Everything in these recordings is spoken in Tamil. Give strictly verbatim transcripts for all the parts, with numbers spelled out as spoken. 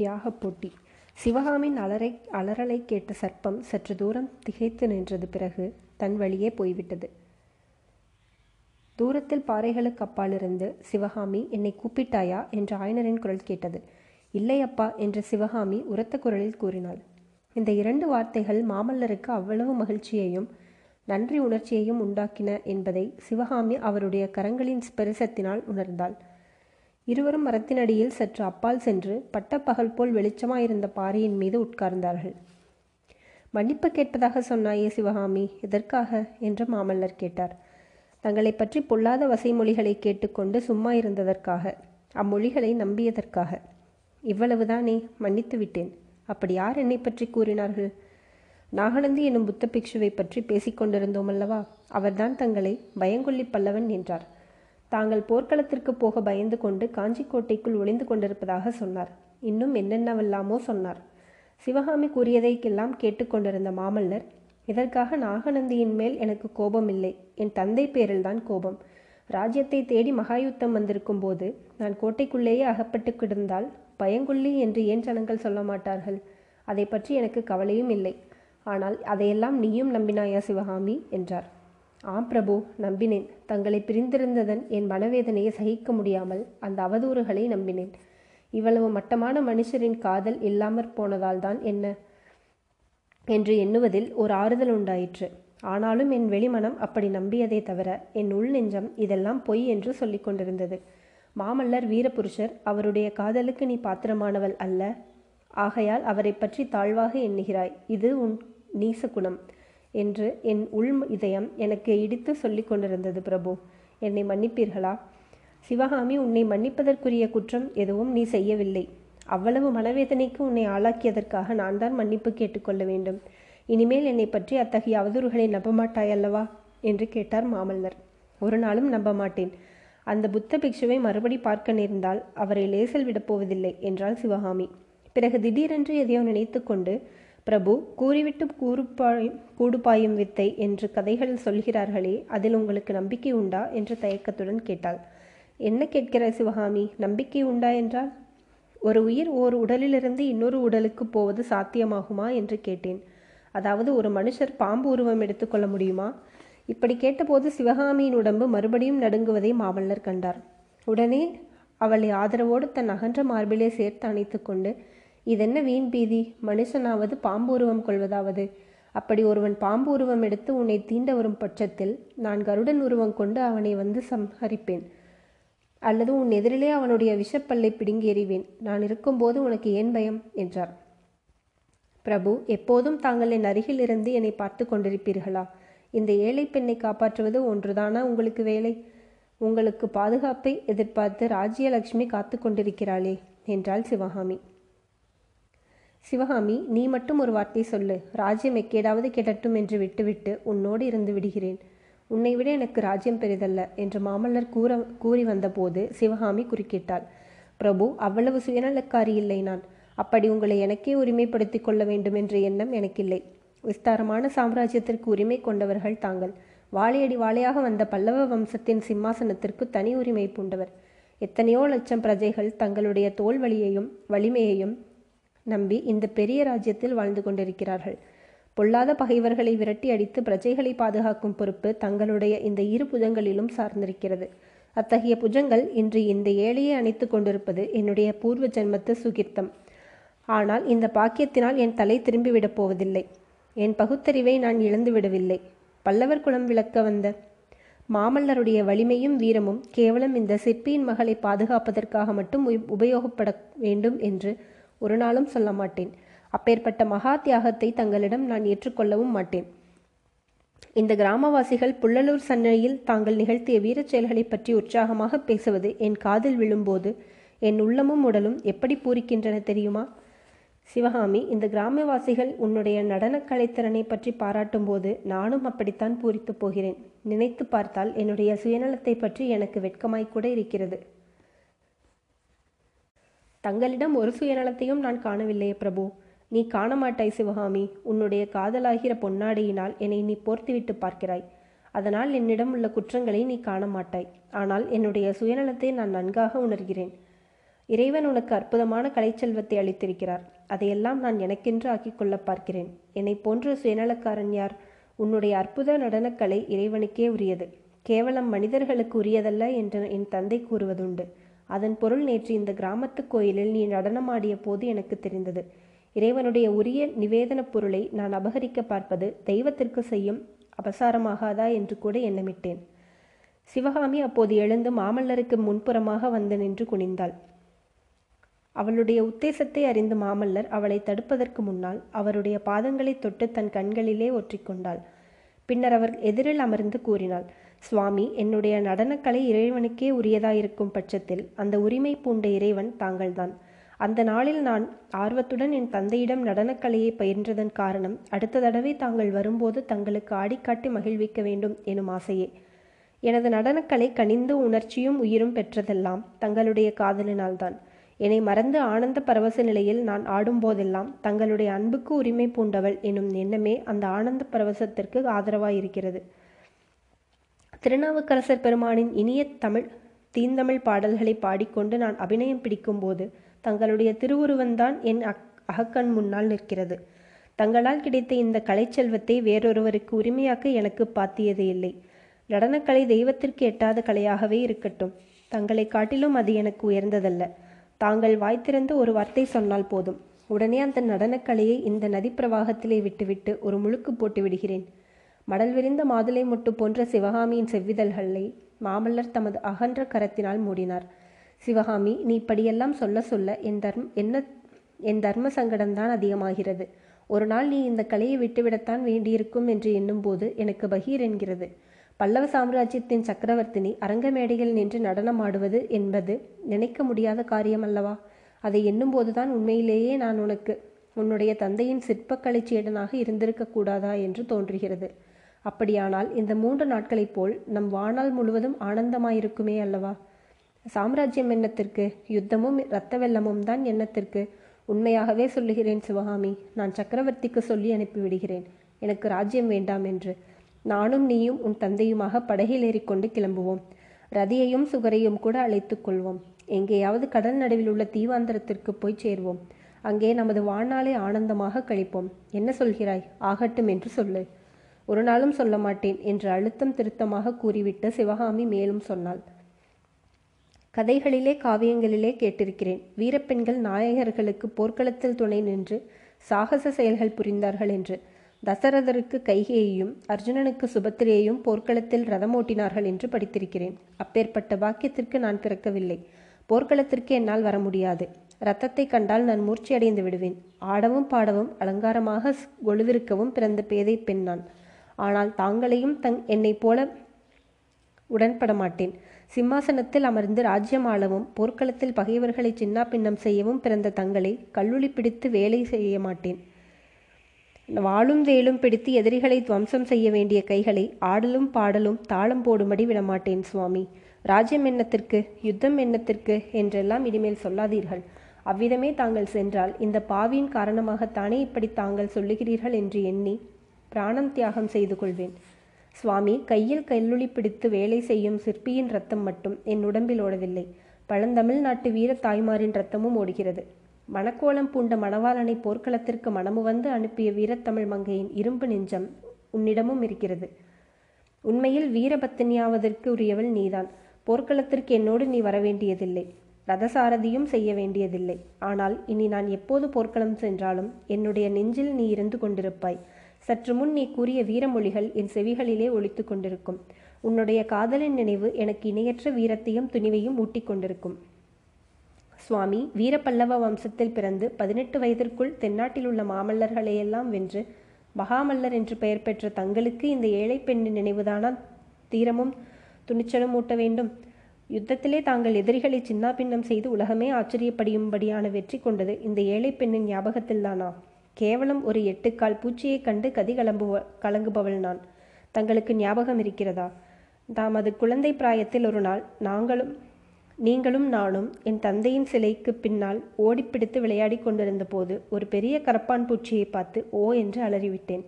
தியாக போட்டி. சிவகாமின் அலரை அலறலை கேட்ட சர்ப்பம் சற்று தூரம் திகைத்து நின்றது. பிறகு தன் வழியே போய்விட்டது. தூரத்தில் பாறைகளுக்கு அப்பாலிருந்து சிவகாமி, என்னை கூப்பிட்டாயா என்று ஆயனரின் குரல் கேட்டது. இல்லை அப்பா என்று சிவகாமி உரத்த குரலில் கூறினாள். இந்த இரண்டு வார்த்தைகள் மாமல்லருக்கு அவ்வளவு மகிழ்ச்சியையும் நன்றி உணர்ச்சியையும் உண்டாக்கின என்பதை சிவகாமி அவருடைய கரங்களின் ஸ்பரிசத்தினால் உணர்ந்தாள். இருவரும் மரத்தினடியில் சற்று அப்பால் சென்று பட்டப்பகல் போல் வெளிச்சமாயிருந்த பாறையின் மீது உட்கார்ந்தார்கள். மன்னிப்பு கேட்பதாக சொன்னாயே சிவகாமி, எதற்காக என்று மாமல்லர் கேட்டார். தங்களை பற்றி பொல்லாத வசைமொழிகளை கேட்டுக்கொண்டு சும்மா இருந்ததற்காக, அம்மொழிகளை நம்பியதற்காக. இவ்வளவுதானே, மன்னித்து விட்டேன். அப்படி யார் என்னை பற்றி கூறினார்கள்? நாகநந்தி எனும் புத்த பிக்ஷுவை பற்றி பேசிக்கொண்டிருந்தோம் அல்லவா? அவர்தான் தங்களை பயங்கொள்ளி பல்லவன் என்றார். தாங்கள் போர்க்களத்திற்கு போக பயந்து கொண்டு காஞ்சிக்கோட்டைக்குள் ஒளிந்து கொண்டிருப்பதாக சொன்னார். இன்னும் என்னென்னவெல்லாமோ சொன்னார். சிவகாமி கூறியதைக்கெல்லாம் கேட்டுக்கொண்டிருந்த மாமல்லர், இதற்காக நாகநந்தியின் மேல் எனக்கு கோபம் இல்லை, என் தந்தை பேரில்தான் கோபம். ராஜ்யத்தை தேடி மகாயுத்தம் வந்திருக்கும் போது நான் கோட்டைக்குள்ளேயே அகப்பட்டு கிடந்தால் பயங்கொள்ளி என்று ஏன் ஜனங்கள் சொல்ல மாட்டார்கள்? அதை பற்றி எனக்கு கவலையும் இல்லை. ஆனால் அதையெல்லாம் நீயும் நம்பினாயா சிவகாமி என்றார். ஆம் பிரபு, நம்பினேன். தங்களை பிரிந்திருந்ததன் என் மனவேதனையை சகிக்க முடியாமல் அந்த அவதூறுகளை நம்பினேன். இவ்வளவு மட்டமான மனுஷரின் காதல் இல்லாமற் போனதால் தான் என்ன என்று எண்ணுவதில் ஒரு ஆறுதல் உண்டாயிற்று. ஆனாலும் என் வெளிமனம் அப்படி நம்பியதை தவிர என் உள் நெஞ்சம் இதெல்லாம் பொய் என்று சொல்லி கொண்டிருந்தது. மாமல்லர் வீரபுருஷர், அவருடைய காதலுக்கு நீ பாத்திரமானவள் அல்ல. ஆகையால் அவரை பற்றி தாழ்வாக எண்ணுகிறாய். இது உன் நீச குணம் என்று என் உள் இதயம் எனக்கு இடித்து சொல்லி கொண்டிருந்தது. பிரபு, என்னை மன்னிப்பீர்களா? சிவகாமி, உன்னை மன்னிப்பதற்குரிய குற்றம் எதுவும் நீ செய்யவில்லை. அவ்வளவு மனவேதனைக்கு உன்னை ஆளாக்கியதற்காக நான் தான் மன்னிப்பு கேட்டுக்கொள்ள வேண்டும். இனிமேல் என்னை பற்றி அத்தகைய அவதூறுகளை நம்ப மாட்டாயல்லவா என்று கேட்டார் மாமல்லர். ஒரு நாளும் நம்ப மாட்டேன். அந்த புத்த பிக்ஷுவை மறுபடி பார்க்க நேர்ந்தால் அவரை லேசல் விடப்போவதில்லை என்றாள் சிவகாமி. பிறகு திடீரென்று எதையோ நினைத்து கொண்டு, பிரபு, கூறிவிட்டு கூறுபாய் கூடுபாயும் வித்தை என்று கதைகள் சொல்கிறார்களே, அதில் உங்களுக்கு நம்பிக்கை உண்டா என்று தயக்கத்துடன் கேட்டாள். என்ன கேட்கிறாய் சிவகாமி? நம்பிக்கை உண்டா என்றால்? ஒரு உயிர் ஓர் உடலிலிருந்து இன்னொரு உடலுக்கு போவது சாத்தியமாகுமா என்று கேட்டேன். அதாவது ஒரு மனுஷர் பாம்பு உருவம் எடுத்துக்கொள்ள முடியுமா? இப்படி கேட்டபோது சிவகாமியின் உடம்பு மறுபடியும் நடுங்குவதை மாமல்லர் கண்டார். உடனே அவளை ஆதரவோடு தன் அகன்ற மார்பிலே சேர்த்து அணைத்து கொண்டு, இதென்ன வீண் பீதி? மனுஷனாவது பாம்பு உருவம் கொள்வதாவது? அப்படி ஒருவன் பாம்பு உருவம் எடுத்து உன்னை தீண்ட வரும் பட்சத்தில் நான் கருடன் உருவம் கொண்டு அவனை வந்து சம்ஹரிப்பேன். அல்லது உன் எதிரிலே அவனுடைய விஷப்பல்லை பிடுங்கி எறிவேன். நான் இருக்கும்போது உனக்கு ஏன் பயம் என்றார். பிரபு, எப்போதும் தாங்கள் என் அருகிலிருந்து என்னை பார்த்து கொண்டிருப்பீர்களா? இந்த ஏழை பெண்ணை காப்பாற்றுவது ஒன்றுதானா உங்களுக்கு வேலை? உங்களுக்கு பாதுகாப்பை எதிர்பார்த்து ராஜ்யலட்சுமி காத்து கொண்டிருக்கிறாளே என்றாள் சிவகாமி. சிவகாமி, நீ மட்டும் ஒரு வார்த்தை சொல்லு. ராஜ்யம் எக்கேடாவது கெடட்டும் என்று விட்டுவிட்டு உன்னோடு இருந்து விடுகிறேன். உன்னை விட எனக்கு ராஜ்யம் பெரிதல்ல என்று மாமல்லர் கூற கூறி வந்தபோது சிவகாமி குறுக்கிட்டாள். பிரபு, அவ்வளவு சுயநலக்காரி இல்லை நான். அப்படி உங்களை எனக்கே உரிமைப்படுத்தி கொள்ள வேண்டும் என்ற எண்ணம் எனக்கில்லை. விஸ்தாரமான சாம்ராஜ்யத்திற்கு உரிமை கொண்டவர்கள் தாங்கள். வாழையடி வாழையாக வந்த பல்லவ வம்சத்தின் சிம்மாசனத்திற்கு தனி உரிமை பூண்டவர். எத்தனையோ லட்சம் பிரஜைகள் தங்களுடைய தோல் வலியையும் வலிமையையும் நம்பி இந்த பெரிய ராஜ்யத்தில் வாழ்ந்து கொண்டிருக்கிறார்கள். பொல்லாத பகைவர்களை விரட்டி அடித்து பிரஜைகளை பாதுகாக்கும் பொறுப்பு தங்களுடைய இந்த இரு புஜங்களிலும் சார்ந்திருக்கிறது. அத்தகைய புஜங்கள் இன்று இந்த ஏழையை அணைத்து கொண்டிருப்பது என்னுடைய பூர்வ ஜென்மத்து சுகிர்த்தம். ஆனால் இந்த பாக்கியத்தினால் என் தலை திரும்பிவிடப் போவதில்லை. என் பகுத்தறிவை நான் இழந்து விடவில்லை. பல்லவர் குலம் விளக்க வந்த மாமல்லருடைய வலிமையும் வீரமும் கேவலம் இந்த சிற்பியின் மகளை பாதுகாப்பதற்காக மட்டும் உபயோகப்பட வேண்டும் என்று ஒரு நாளும் சொல்ல மாட்டேன். அப்பேற்பட்ட மகா தியாகத்தை தங்களிடம் நான் ஏற்றுக்கொள்ளவும் மாட்டேன். இந்த கிராமவாசிகள் புள்ளலூர் சன்னையில் தாங்கள் நிகழ்த்திய வீரச் செயல்களை பற்றி உற்சாகமாக பேசுவது என் காதில் விழும்போது என் உள்ளமும் உடலும் எப்படி பூரிக்கின்றன தெரியுமா? சிவகாமி, இந்த கிராமவாசிகள் உன்னுடைய நடனக் கலைத்திறனை பற்றி பாராட்டும் போது நானும் அப்படித்தான் பூரித்து போகிறேன். நினைத்து பார்த்தால் என்னுடைய சுயநலத்தை பற்றி எனக்கு வெட்கமாய்க்கூட இருக்கிறது. தங்களிடம் ஒரு சுயநலத்தையும் நான் காணவில்லையே பிரபு. நீ காண மாட்டாய் சிவகாமி. உன்னுடைய காதலாகிற பொன்னாடியினால் என்னை நீ போர்த்துவிட்டு பார்க்கிறாய். அதனால் என்னிடம் உள்ள குற்றங்களை நீ காண மாட்டாய். ஆனால் என்னுடைய சுயநலத்தை நான் நன்காக உணர்கிறேன். இறைவன் உனக்கு அற்புதமான கலைச்செல்வத்தை அளித்திருக்கிறார். அதையெல்லாம் நான் எனக்கென்று ஆக்கிக் கொள்ள பார்க்கிறேன். என்னை போன்ற சுயநலக்காரன் யார்? உன்னுடைய அற்புத நடனக்கலை இறைவனுக்கே உரியது, கேவலம் மனிதர்களுக்கு உரியதல்ல என்று என் தந்தை கூறுவதுண்டு. அதன் பொருள் நேற்று இந்த கிராமத்து கோயிலில் நீ நடனமாடிய போது எனக்கு தெரிந்தது. இறைவனுடைய உரிய நிவேதன பொருளை நான் அபகரிக்க பார்ப்பது தெய்வத்திற்கு செய்யும் அபசாரமாகாதா என்று கூட எண்ணமிட்டேன். சிவகாமி அப்போது எழுந்து மாமல்லருக்கு முன்புறமாக வந்து நின்று குனிந்தாள். அவளுடைய உத்தேசத்தை அறிந்து மாமல்லர் அவளை தடுப்பதற்கு முன்னால் அவருடைய பாதங்களை தொட்டு தன் கண்களிலே ஒற்றிக்கொண்டாள். பின்னர் அவர் எதிரில் அமர்ந்து கூறினாள், சுவாமி, என்னுடைய நடனக்கலை இறைவனுக்கே உரியதாயிருக்கும் பட்சத்தில் அந்த உரிமை பூண்ட இறைவன் தாங்கள்தான். அந்த நாளில் நான் ஆர்வத்துடன் என் தந்தையிடம் நடனக்கலையை பயின்றதன் காரணம் அடுத்த தடவை தாங்கள் வரும்போது தங்களுக்கு ஆடிக்காட்டி மகிழ்விக்க வேண்டும் எனும் ஆசையே. எனது நடனக்கலை கனிந்து உணர்ச்சியும் உயிரும் பெற்றதெல்லாம் தங்களுடைய காதலினால்தான். என்னை மறந்து ஆனந்த பரவச நிலையில் நான் ஆடும்போதெல்லாம் தங்களுடைய அன்புக்கு உரிமை பூண்டவள் எனும் எண்ணமே அந்த ஆனந்த பரவசத்திற்கு ஆதரவாயிருக்கிறது. திருநாவுக்கரசர் பெருமானின் இனிய தமிழ் தீந்தமிழ் பாடல்களை பாடிக்கொண்டு நான் அபிநயம் பிடிக்கும் போது தங்களுடைய திருவுருவந்தான் என் அக் அகக்கண் முன்னால் நிற்கிறது. தங்களால் கிடைத்த இந்த கலைச்செல்வத்தை வேறொருவருக்கு உரிமையாக்க எனக்கு பாத்தியது இல்லை. நடனக்கலை தெய்வத்திற்கு எட்டாத கலையாகவே இருக்கட்டும். தங்களை காட்டிலும் அது எனக்கு உயர்ந்ததல்ல. தாங்கள் வாய்த்திறந்து ஒரு வார்த்தை சொன்னால் போதும், உடனே அந்த நடனக்கலையை இந்த நதி பிரவாகத்திலே விட்டுவிட்டு ஒரு முழுக்கு போட்டு விடுகிறேன். மடல் விரிந்த மாதுளை மொட்டு போன்ற சிவகாமியின் செவ்விதழ்களை மாமல்லர் தமது அகன்ற கரத்தினால் மூடினார். சிவகாமி, நீ இப்படியெல்லாம் சொல்ல சொல்ல என் தர்ம என்ன என் தர்ம சங்கடம்தான் அதிகமாகிறது. ஒரு நாள் நீ இந்த கலையை விட்டுவிடத்தான் வேண்டியிருக்கும் என்று எண்ணும்போது எனக்கு பகீர் என்கிறது. பல்லவ சாம்ராஜ்யத்தின் சக்கரவர்த்தினி அரங்க மேடையில் நின்று நடனமாடுவது என்பது நினைக்க முடியாத காரியமல்லவா? அதை எண்ணும்போதுதான் உண்மையிலேயே நான் உனக்கு உன்னுடைய தந்தையின் சிற்பக்கலை சேடனாக இருந்திருக்கக்கூடாதா என்று தோன்றுகிறது. அப்படியானால் இந்த மூன்று நாட்களைப் போல் நம் வாழ்நாள் முழுவதும் ஆனந்தமாயிருக்குமே அல்லவா? சாம்ராஜ்யம் எண்ணத்திற்கு, யுத்தமும் இரத்த வெள்ளமும் தான் எண்ணத்திற்கு. உண்மையாகவே சொல்லுகிறேன் சிவகாமி, நான் சக்கரவர்த்திக்கு சொல்லி அனுப்பிவிடுகிறேன் எனக்கு ராஜ்யம் வேண்டாம் என்று. நானும் நீயும் உன் தந்தையுமாக படகில் ஏறிக்கொண்டு கிளம்புவோம். ரதியையும் சுகரையும் கூட அழைத்துக் கொள்வோம். எங்கேயாவது கடல் நடுவில் உள்ள தீவாந்திரத்திற்கு போய் சேர்வோம். அங்கே நமது வாழ்நாளை ஆனந்தமாக கழிப்போம். என்ன சொல்கிறாய்? ஆகட்டும் என்று சொல்லு. ஒரு நாளும் சொல்ல மாட்டேன் என்று அழுத்தம் திருத்தமாக கூறிவிட்டு சிவகாமி மேலும் சொன்னாள், கதைகளிலே காவியங்களிலே கேட்டிருக்கிறேன், வீரப்பெண்கள் நாயகர்களுக்கு போர்க்களத்தில் துணை நின்று சாகச செயல்கள் புரிந்தார்கள் என்று. தசரதருக்கு கைகேயையும் அர்ஜுனனுக்கு சுபத்திரையையும் போர்க்களத்தில் ரதமோட்டினார்கள் என்று படித்திருக்கிறேன். அப்பேற்பட்ட பாக்கியத்திற்கு நான் பிறக்கவில்லை. போர்க்களத்திற்கு என்னால் வர முடியாது. இரத்தத்தை கண்டால் நான் மூர்ச்சியடைந்து விடுவேன். ஆடவும் பாடவும் அலங்காரமாக கொழுவிருக்கவும் பிறந்த பேதை பெண் நான். ஆனால் தாங்களையும் தங் என்னை போல உடன்பட மாட்டேன். சிம்மாசனத்தில் அமர்ந்து ராஜ்யம் ஆளவும் போர்க்களத்தில் பகைவர்களை சின்னா பின்னம் செய்யவும் பிறந்த தங்களை கல்லுளி பிடித்து வேலை செய்ய மாட்டேன். வாளும் வேலும் பிடித்து எதிரிகளை துவம்சம் செய்ய வேண்டிய கைகளை ஆடலும் பாடலும் தாளம் போடும்படி விடமாட்டேன் சுவாமி. ராஜ்யம் எண்ணத்திற்கு, யுத்தம் எண்ணத்திற்கு என்றெல்லாம் இனிமேல் சொல்லாதீர்கள். அவ்விதமே தாங்கள் சென்றால் இந்த பாவியின் காரணமாகத்தானே இப்படி தாங்கள் சொல்லுகிறீர்கள் என்று எண்ணி பிராணம் தியாகம் செய்து கொள்வேன். சுவாமி, கையில் கல்லுளி பிடித்து வேலை செய்யும் சிற்பியின் ரத்தம் மட்டும் என் உடம்பில் ஓடவில்லை. பழந்தமிழ் நாட்டு வீர தாய்மாரின் ரத்தமும் ஓடுகிறது. மணக்கோலம் பூண்ட மணவாளனை போர்க்களத்திற்கு மனமு வந்து அனுப்பிய வீரத்தமிழ் மங்கையின் இரும்பு நெஞ்சம் உன்னிடமும் இருக்கிறது. உண்மையில் வீரபத்தினியாவதற்கு உரியவள் நீதான். போர்க்களத்திற்கு என்னோடு நீ வரவேண்டியதில்லை, ரதசாரதியும் செய்ய வேண்டியதில்லை. ஆனால் இனி நான் எப்போது போர்க்களம் சென்றாலும் என்னுடைய நெஞ்சில் நீ இருந்து கொண்டிருப்பாய். சற்று முன் நீ கூறிய வீரமொழிகள் என் செவிகளிலே ஒலித்து கொண்டிருக்கும். உன்னுடைய காதலின் நினைவு எனக்கு இணையற்ற வீரத்தையும் துணிவையும் ஊட்டி கொண்டிருக்கும். சுவாமி, வீரபல்லவ வம்சத்தில் பிறந்து பதினெட்டு வயதிற்குள் தென்னாட்டில் உள்ள மாமல்லர்களையெல்லாம் வென்று மகாமல்லர் என்று பெயர் பெற்ற தங்களுக்கு இந்த ஏழை பெண்ணின் நினைவுதானா தீரமும் துணிச்சலும் ஊட்ட வேண்டும்? யுத்தத்திலே தாங்கள் எதிரிகளை சின்னா பின்னம் செய்து உலகமே ஆச்சரியப்படியும்படியான வெற்றி கொண்டது இந்த ஏழை பெண்ணின் ஞாபகத்தில்தானா? கேவலம் ஒரு எட்டுக்கால் பூச்சியை கண்டு கதி கலம்புவ கலங்குபவள் நான். தங்களுக்கு ஞாபகம் இருக்கிறதா? தமது குழந்தை பிராயத்தில் ஒரு நாள் நாங்களும் நீங்களும் நானும் என் தந்தையின் சிலைக்கு பின்னால் ஓடிப்பிடித்து விளையாடி கொண்டிருந்த போது ஒரு பெரிய கரப்பான் பூச்சியை பார்த்து ஓ என்று அலறிவிட்டேன்.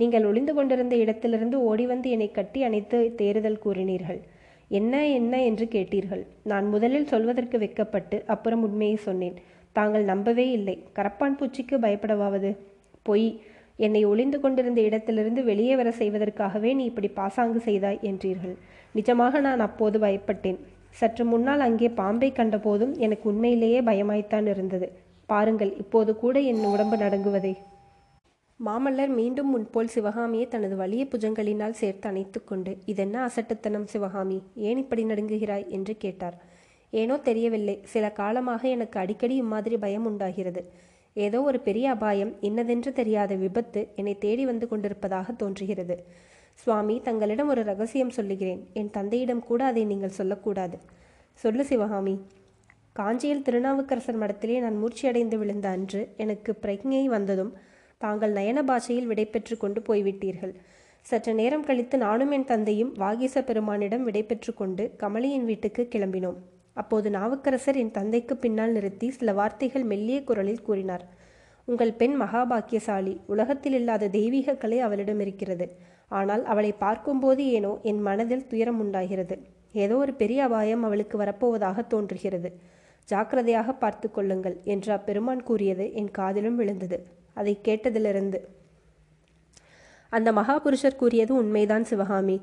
நீங்கள் ஒளிந்து கொண்டிருந்த இடத்திலிருந்து ஓடி வந்து என்னை கட்டி அணைத்து தேறுதல் கூறினீர்கள். என்ன என்ன என்று கேட்டீர்கள். நான் முதலில் சொல்வதற்கு வெக்கப்பட்டு அப்புறம் உண்மையை சொன்னேன். தாங்கள் நம்பவே இல்லை. கரப்பான் பூச்சிக்கு பயப்படவாவது? பொய். என்னை ஒளிந்து கொண்டிருந்த இடத்திலிருந்து வெளியே வர செய்வதற்காகவே நீ இப்படி பாசாங்கு செய்தாய் என்றீர்கள். நிஜமாக நான் அப்போது பயப்பட்டேன். சற்று முன்னால் அங்கே பாம்பை கண்ட போதும் எனக்கு உண்மையிலேயே பயமாய்த்தான் இருந்தது. பாருங்கள், இப்போது கூட என் உடம்பு நடுங்குவதை. மாமல்லர் மீண்டும் முன்போல் சிவகாமியை தனது வலிய புஜங்களினால் சேர்த்து அணைத்து கொண்டு, இதென்ன அசட்டுத்தனம் சிவகாமி, ஏன் இப்படி நடுங்குகிறாய் என்று கேட்டார். ஏனோ தெரியவில்லை, சில காலமாக எனக்கு அடிக்கடி இம்மாதிரி பயம் உண்டாகிறது. ஏதோ ஒரு பெரிய அபாயம், இன்னதென்று தெரியாத விபத்து என்னை தேடி வந்து கொண்டிருப்பதாக தோன்றுகிறது. சுவாமி, தங்களிடம் ஒரு ரகசியம் சொல்லுகிறேன். என் தந்தையிடம் கூட அதை நீங்கள் சொல்லக்கூடாது. சொல்லு சிவகாமி. காஞ்சியில் திருநாவுக்கரசர் மடத்திலே நான் மூர்ச்சியடைந்து விழுந்த அன்று எனக்கு பிரக்ஞை வந்ததும் தாங்கள் நயன பாஷையில் விடைபெற்று கொண்டு போய்விட்டீர்கள். சற்று நேரம் கழித்து நானும் என் தந்தையும் வாகேச பெருமானிடம் விடைபெற்று கொண்டு கமலியின் வீட்டுக்கு கிளம்பினோம். அப்போது நாவுக்கரசர் என் தந்தைக்கு பின்னால் நிறுத்தி சில வார்த்தைகள் மெல்லிய குரலில் கூறினார். உங்கள் பெண் மகாபாக்கியசாலி. உலகத்தில் இல்லாத தெய்வீக கலை அவளிடம் இருக்கிறது. ஆனால் அவளை பார்க்கும்போது ஏனோ என் மனதில் துயரம் உண்டாகிறது. ஏதோ ஒரு பெரிய அபாயம் அவளுக்கு வரப்போவதாக தோன்றுகிறது. ஜாக்கிரதையாக பார்த்து கொள்ளுங்கள் என்று அப்பெருமான் கூறியது என் காதிலும் விழுந்தது. அதை கேட்டதிலிருந்து அந்த மகாபுருஷர் கூறியது உண்மைதான் சிவகாமி.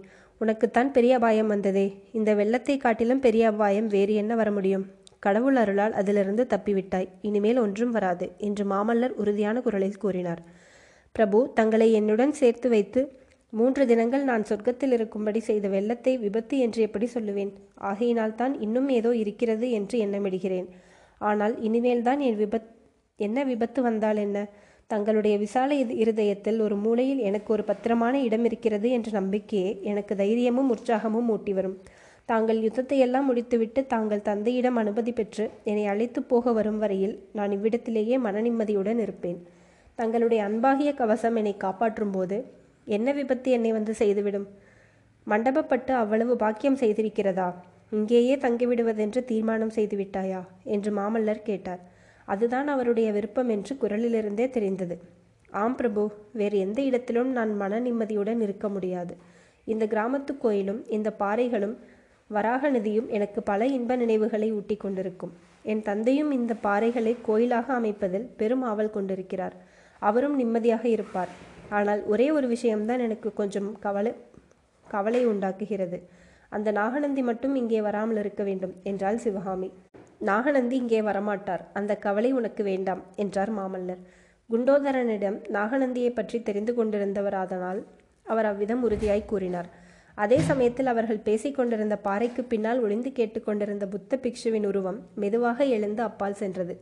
உனக்குத்தான் பெரிய அபாயம் வந்ததே. இந்த வெள்ளத்தை காட்டிலும் பெரிய அபாயம் வேறு என்ன வர முடியும்? கடவுள் அருளால் அதிலிருந்து தப்பிவிட்டாய். இனிமேல் ஒன்றும் வராது என்று மாமல்லர் உறுதியான குரலில் கூறினார். பிரபு, தங்களை என்னுடன் சேர்த்து வைத்து மூன்று தினங்கள் நான் சொர்க்கத்தில் இருக்கும்படி செய்த வெள்ளத்தை விபத்து என்று எப்படி சொல்லுவேன்? ஆகையினால் தான் இன்னும் ஏதோ இருக்கிறது என்று எண்ணமிடுகிறேன். ஆனால் இனிமேல் தான் என் விபத் என்ன விபத்து வந்தால் என்ன? தங்களுடைய விசால இருதயத்தில் ஒரு மூலையில் எனக்கு ஒரு பத்திரமான இடம் இருக்கிறது என்ற நம்பிக்கையே எனக்கு தைரியமும் உற்சாகமும் ஊட்டி வரும். தாங்கள் யுத்தத்தை எல்லாம் முடித்துவிட்டு தாங்கள் தந்தையிடம் அனுமதி பெற்று என்னை அழைத்து போக வரும் வரையில் நான் இவ்விடத்திலேயே மனநிம்மதியுடன் இருப்பேன். தங்களுடைய அன்பாகிய கவசம் என்னை காப்பாற்றும் போது என்ன விபத்து என்னை வந்து செய்துவிடும்? மண்டபப்பட்டு அவ்வளவு பாக்கியம் செய்திருக்கிறதா? இங்கேயே தங்கிவிடுவதென்று தீர்மானம் செய்துவிட்டாயா என்று மாமல்லர் கேட்டார். அதுதான் அவருடைய விருப்பம் என்று குரலிலிருந்தே தெரிந்தது. ஆம் பிரபு, வேறு எந்த இடத்திலும் நான் மன நிம்மதியுடன் இருக்க முடியாது. இந்த கிராமத்து கோயிலும் இந்த பாறைகளும் வராக நிதியும் எனக்கு பல இன்ப நினைவுகளை ஊட்டி கொண்டிருக்கும். என் தந்தையும் இந்த பாறைகளை கோயிலாக அமைப்பதில் பெரும் ஆவல் கொண்டிருக்கிறார். அவரும் நிம்மதியாக இருப்பார். ஆனால் ஒரே ஒரு விஷயம்தான் எனக்கு கொஞ்சம் கவலை கவலை உண்டாக்குகிறது. அந்த நாகநந்தி மட்டும் இங்கே வராமல் இருக்க வேண்டும் என்றாள் சிவகாமி. நாகநந்தி இங்கே வரமாட்டார், அந்த கவலை உனக்கு வேண்டாம் என்றார் மாமல்லர். குண்டோதரனிடம் நாகநந்தியை பற்றி தெரிந்து கொண்டிருந்தவராதனால் அவர் அவ்விதம் உறுதியாய் கூறினார். அதே சமயத்தில் அவர்கள் பேசிக் கொண்டிருந்த பாறைக்கு பின்னால் ஒளிந்து கேட்டுக்கொண்டிருந்த புத்த பிக்ஷுவின் உருவம் மெதுவாக எழுந்து அப்பால் சென்றது.